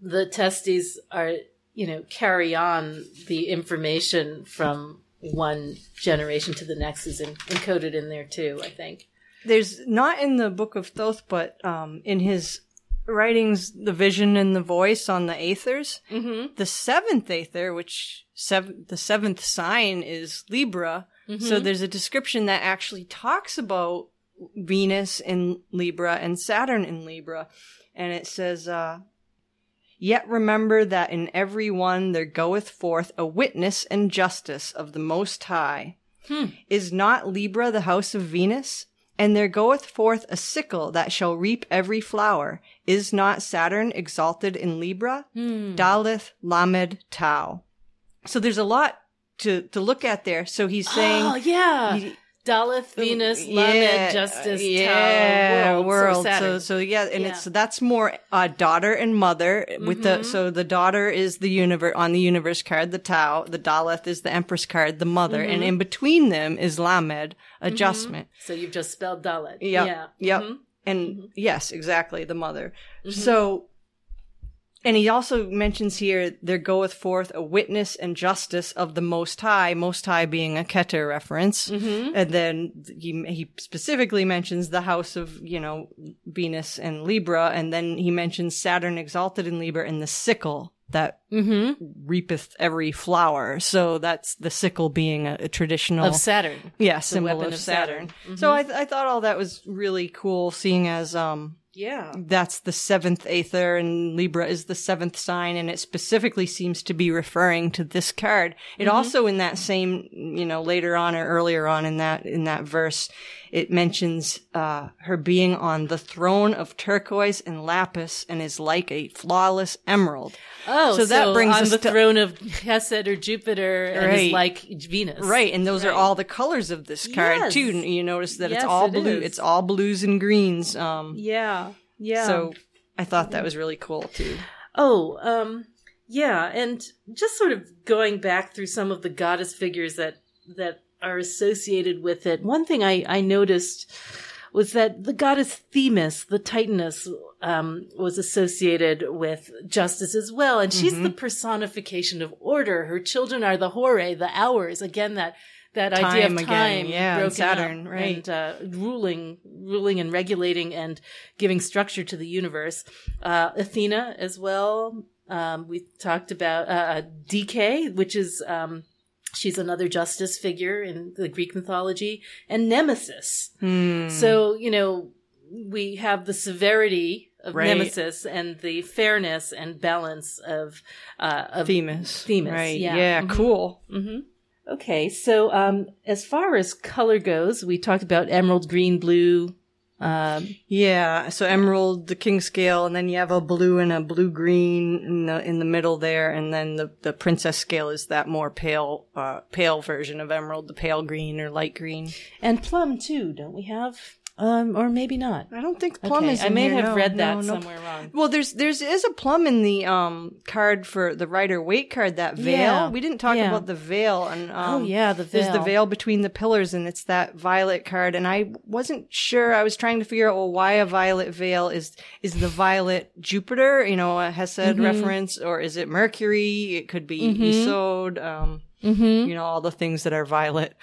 the Testes are, you know, carry on the information from one generation to the next is in, encoded in there too, I think. There's not in the Book of Thoth, but um, in his writings, the vision and the voice on the aethers, mm-hmm. the seventh aether, which sev- the seventh sign is Libra. Mm-hmm. So there's a description that actually talks about Venus in Libra and Saturn in Libra. And it says, uh, "Yet remember that in every one there goeth forth a witness and justice of the Most High. Hmm. Is not Libra the house of Venus? And there goeth forth a sickle that shall reap every flower. Is not Saturn exalted in Libra? Hmm. Daleth, Lamed, Tau." So there's a lot to, to look at there. So he's saying... Oh, yeah. He, Daleth, Venus, Lamed, yeah, Justice, yeah, Tau, World. world. So, so yeah, and yeah. it's that's more uh, daughter and mother. With mm-hmm. the so the daughter is the universe on the universe card, the Tau. The Daleth is the Empress card, the mother, mm-hmm. and in between them is Lamed, adjustment. Mm-hmm. So you've just spelled Daleth. Yep. Yeah, yep, mm-hmm. and mm-hmm. yes, exactly, the mother. Mm-hmm. So. And he also mentions here, there goeth forth a witness and justice of the Most High, Most High being a Keter reference. Mm-hmm. And then he, he specifically mentions the house of, you know, Venus and Libra. And then he mentions Saturn exalted in Libra and the sickle that mm-hmm. reapeth every flower. So that's the sickle being a, a traditional... Of Saturn. Yeah, symbol of Saturn. Saturn. Mm-hmm. So I, th- I thought all that was really cool, seeing as... um. Yeah. That's the seventh aether, and Libra is the seventh sign, and it specifically seems to be referring to this card. It mm-hmm. also in that same, you know, later on or earlier on in that in that verse, it mentions uh her being on the throne of turquoise and lapis and is like a flawless emerald. Oh, so, so that brings on us the to- throne of Hesed or Jupiter, right. And is like Venus. Right, and those right. are all the colors of this card, yes. too. You notice that yes, it's all it blue. Is. It's all blues and greens. Um Yeah. Yeah. So I thought that was really cool too. Oh, um, yeah. And just sort of going back through some of the goddess figures that, that are associated with it. One thing I, I noticed was that the goddess Themis, the Titaness, um, was associated with justice as well. And she's mm-hmm. the personification of order. Her children are the horae, the hours. Again, that, that time idea of time, again. Yeah, broken Saturn, up right. and uh, ruling, ruling and regulating and giving structure to the universe. Uh, Athena as well. Um, we talked about uh, D K, which is um, she's another justice figure in the Greek mythology, and Nemesis. Mm. So you know we have the severity of right. Nemesis and the fairness and balance of uh, of Themis. Themis, right? Yeah, yeah. Mm-hmm. Cool. Mm-hmm. Okay, so um, as far as color goes, we talked about emerald, green, blue. Um, yeah, so emerald, the king scale, and then you have a blue and a blue-green in the in the middle there, and then the, the princess scale is that more pale uh, pale version of emerald, the pale green or light green. And plum, too, don't we have? Um, or maybe not. I don't think plum okay, is in I may here, have no, read that no, no. somewhere wrong. Well, there's there's is a plum in the um card for the Rider-Waite card, that veil. Yeah. We didn't talk yeah. about the veil. And, um, oh, yeah, the veil. There's the veil between the pillars, and it's that violet card. And I wasn't sure. I was trying to figure out, well, why a violet veil? Is is the violet Jupiter, you know, a Hesed mm-hmm. reference? Or is it Mercury? It could be mm-hmm. Isod, um, mm-hmm. you know, all the things that are violet.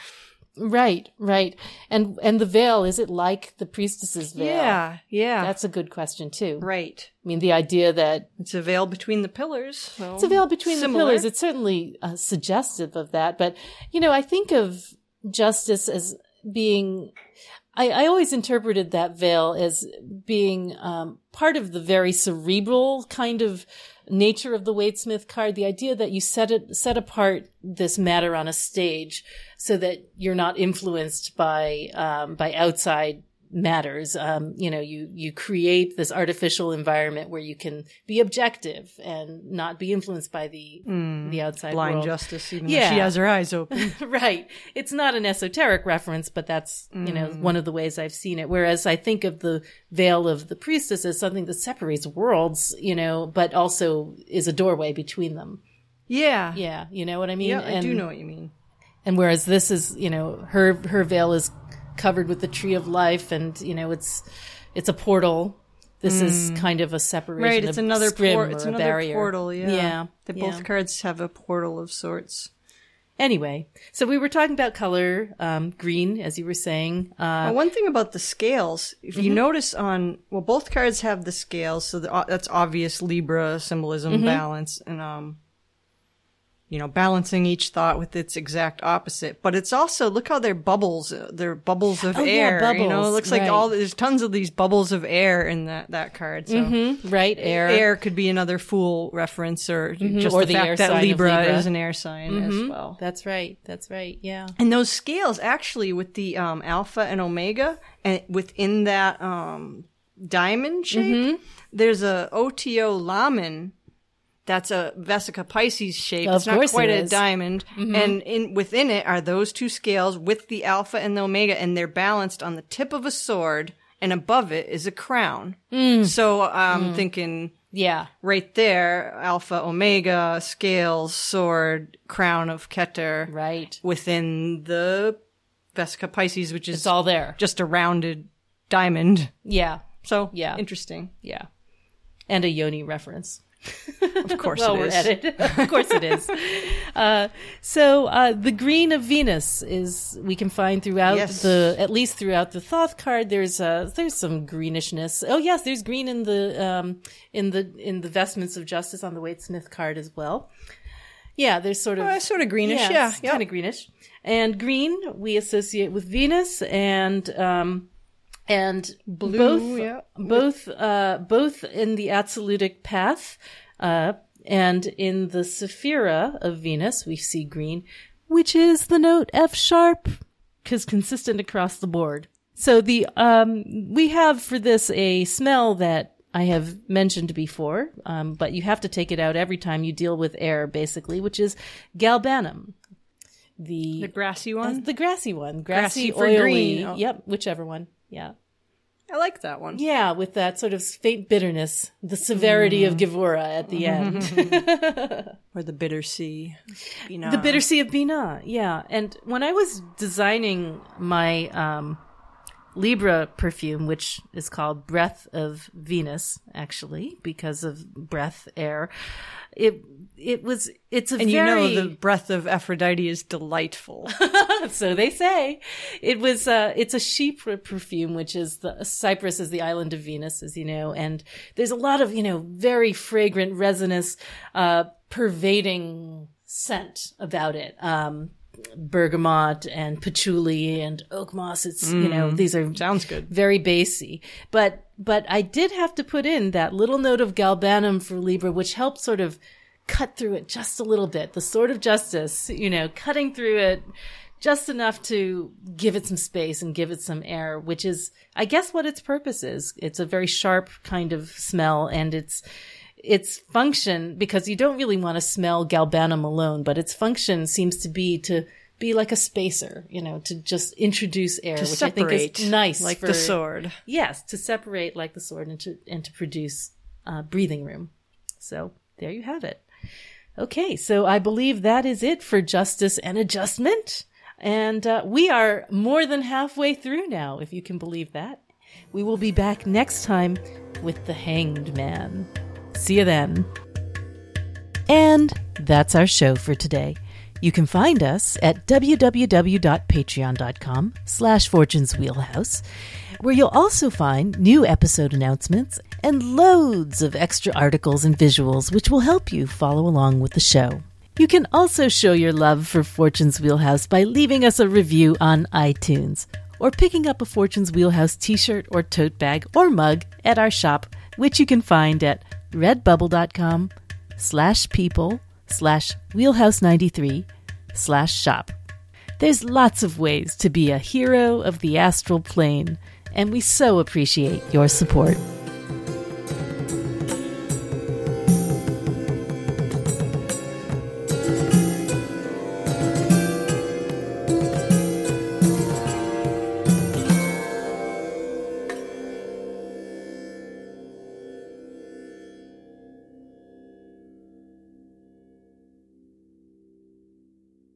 Right, right. And and the veil, is it like the priestess's veil? Yeah, yeah. That's a good question, too. Right. I mean, the idea that... It's a veil between the pillars. So it's a veil between similar. the pillars. It's certainly uh, suggestive of that. But, you know, I think of justice as being... I, I always interpreted that veil as being um, part of the very cerebral kind of nature of the Waite Smith card, the idea that you set it, set apart this matter on a stage so that you're not influenced by, um, by outside matters. Um, you know, you, you create this artificial environment where you can be objective and not be influenced by the, mm, the outside blind world. Blind justice, even yeah. though she has her eyes open. Right. It's not an esoteric reference, but that's, mm. you know, one of the ways I've seen it. Whereas I think of the veil of the priestess as something that separates worlds, you know, but also is a doorway between them. Yeah. Yeah. You know what I mean? Yeah, and, I do know what you mean. And whereas this is, you know, her, her veil is covered with the tree of life, and you know it's it's a portal. This mm. is kind of a separation, right? It's another portal. It's another barrier. portal. Yeah, yeah. They yeah. both cards have a portal of sorts. Anyway, so we were talking about color, um, green, as you were saying. Uh, well, one thing about the scales, if mm-hmm. you notice on well, both cards have the scales, so the, uh, that's obvious Libra symbolism, mm-hmm. balance, and um. you know, balancing each thought with its exact opposite. But it's also, look how they're bubbles, they're bubbles of oh, air, yeah, bubbles. You know, it looks right. like all, there's tons of these bubbles of air in that, that card. So mm-hmm. right, air. Air could be another fool reference, or mm-hmm. just or the, the fact that Libra, Libra is an air sign mm-hmm. as well. That's right, that's right, yeah. And those scales, actually, with the um, alpha and omega, and within that um, diamond shape, mm-hmm. there's a O T O lamen. That's a Vesica Pisces shape. Of it's not quite it a diamond. Mm-hmm. And in within it are those two scales with the alpha and the omega, and they're balanced on the tip of a sword, and above it is a crown. Mm. So I'm um, mm. thinking, yeah, right there, alpha, omega, scales, sword, crown of Keter. Right. Within the Vesica Pisces, which is it's all there. Just a rounded diamond. Yeah. So yeah. interesting. Yeah. And a yoni reference. Of course well, it is. We're at it. Of course it is. Uh, so uh, the green of Venus is we can find throughout yes. the at least throughout the Thoth card. There's uh, there's some greenishness. Oh yes, there's green in the um, in the in the vestments of justice on the Waite Smith card as well. Yeah, there's sort of uh, sort of greenish. Yeah, yeah, yeah. Kind of greenish. And green we associate with Venus, and um, And Blue, both, yeah. both, uh, both in the absolutic path, uh, and in the Sephira of Venus, we see green, which is the note F sharp, because consistent across the board. So the, um, we have for this a smell that I have mentioned before, um, but you have to take it out every time you deal with air, basically, which is galbanum. The, the grassy one? Uh, the grassy one. Grassy, grassy oily. For green. Oh. Yep, whichever one. Yeah. I like that one. Yeah, with that sort of faint bitterness, the severity mm. of Gevurah at the end. Or the bitter sea. Binah. The bitter sea of Binah, yeah. And when I was designing my um, Libra perfume, which is called Breath of Venus, actually, because of breath, air, it it was, it's a and very... And you know the breath of Aphrodite is delightful. So they say. It was, uh, it's a Chypre perfume, which is the, Cyprus is the island of Venus, as you know, and there's a lot of, you know, very fragrant, resinous, uh, pervading scent about it. Um, bergamot and patchouli and oak moss. It's, mm, you know, these are sounds good. Very basey. But, but I did have to put in that little note of galbanum for Libra, which helped sort of cut through it just a little bit, the sword of justice, you know, cutting through it just enough to give it some space and give it some air, which is, I guess, what its purpose is. It's a very sharp kind of smell, and it's, its function, because you don't really want to smell galbanum alone, but its function seems to be to be like a spacer, you know, to just introduce air, to which separate, I think is nice. Like for, the sword. Yes, to separate like the sword and to, and to produce uh, breathing room. So there you have it. Okay, so I believe that is it for Justice and Adjustment. And uh, we are more than halfway through now, if you can believe that. We will be back next time with the Hanged Man. See you then. And that's our show for today. You can find us at www.patreon.com slash Fortune's Wheelhouse, where you'll also find new episode announcements and loads of extra articles and visuals which will help you follow along with the show. You can also show your love for Fortune's Wheelhouse by leaving us a review on iTunes or picking up a Fortune's Wheelhouse t-shirt or tote bag or mug at our shop, which you can find at redbubble.com slash people slash wheelhouse 93 slash shop. There's lots of ways to be a hero of the astral plane, and we so appreciate your support.